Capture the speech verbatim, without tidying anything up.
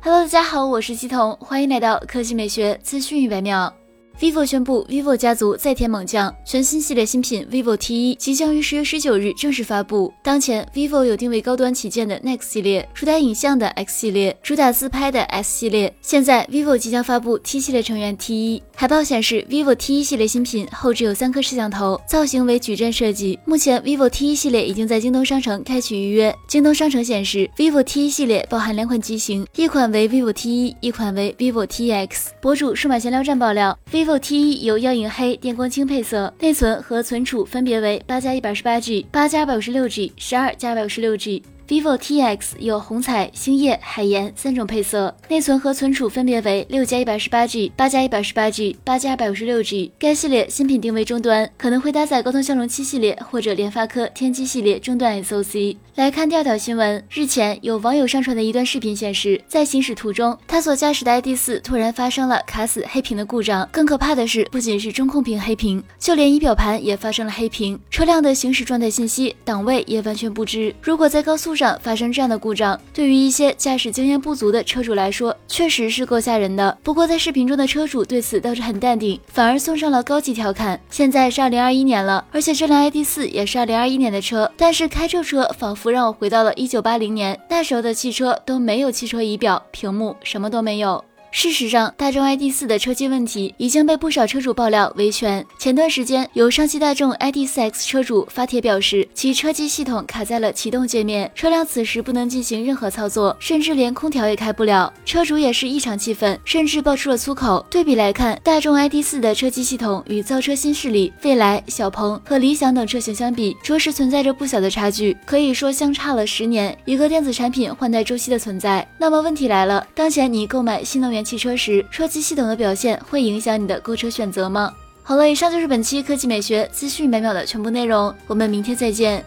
Hello， 大家好，我是西彤，欢迎来到科技美学资讯一百秒。vivo 宣布 vivo 家族再添猛将，全新系列新品 vivo T 一 即将于十月十九日正式发布。当前 vivo 有定位高端旗舰的 N E X 系列，主打影像的 X 系列，主打自拍的 S 系列。现在 vivo 即将发布 T 系列成员 T 一。海报显示 vivo T 一 系列新品后置有三颗摄像头，造型为矩阵设计。目前 vivo T 一 系列已经在京东商城开启预约。京东商城显示 vivo T 一 系列包含两款机型，一款为 vivo T 一，一款为 vivo T X。博主数码闲聊站爆料。vivo T 一 由耀影黑、电光青配色，内存和存储分别为 八加一百二十八 G、八加二百五十六 G、十二加二百五十六 G。vivo T X 有红彩、星夜、海盐三种配色，内存和存储分别为 六加一百二十八 G、八加一百二十八 G、八加二百五十六 G。该系列新品定位终端，可能会搭载高通骁龙七系列或者联发科天玑系列终端 S O C。来看第二条新闻，日前有网友上传的一段视频显示，在行驶途中，他所驾驶的 I D 四 突然发生了卡死黑屏的故障。更可怕的是，不仅是中控屏黑屏，就连仪表盘也发生了黑屏，车辆的行驶状态信息、档位也完全不知。如果在高速上发生这样的故障，对于一些驾驶经验不足的车主来说，确实是够吓人的。不过在视频中的车主对此倒是很淡定，反而送上了高级调侃。现在是二零二一年了，而且这辆 I D 四 也是二零二一年的车，但是开这车仿佛让我回到了一九八零年，那时候的汽车都没有汽车仪表、屏幕，什么都没有。事实上，大众 I D 四 的车机问题已经被不少车主爆料维权。前段时间，有上汽大众 I D 四 X 车主发帖表示，其车机系统卡在了启动界面，车辆此时不能进行任何操作，甚至连空调也开不了。车主也是异常气愤，甚至爆出了粗口。对比来看，大众 I D 四 的车机系统与造车新势力蔚来、小鹏和理想等车型相比，着实存在着不小的差距，可以说相差了十年，一个电子产品换代周期的存在。那么问题来了，当前你购买新能源汽车时，车机系统的表现会影响你的购车选择吗？好了，以上就是本期科技美学资讯每秒的全部内容，我们明天再见。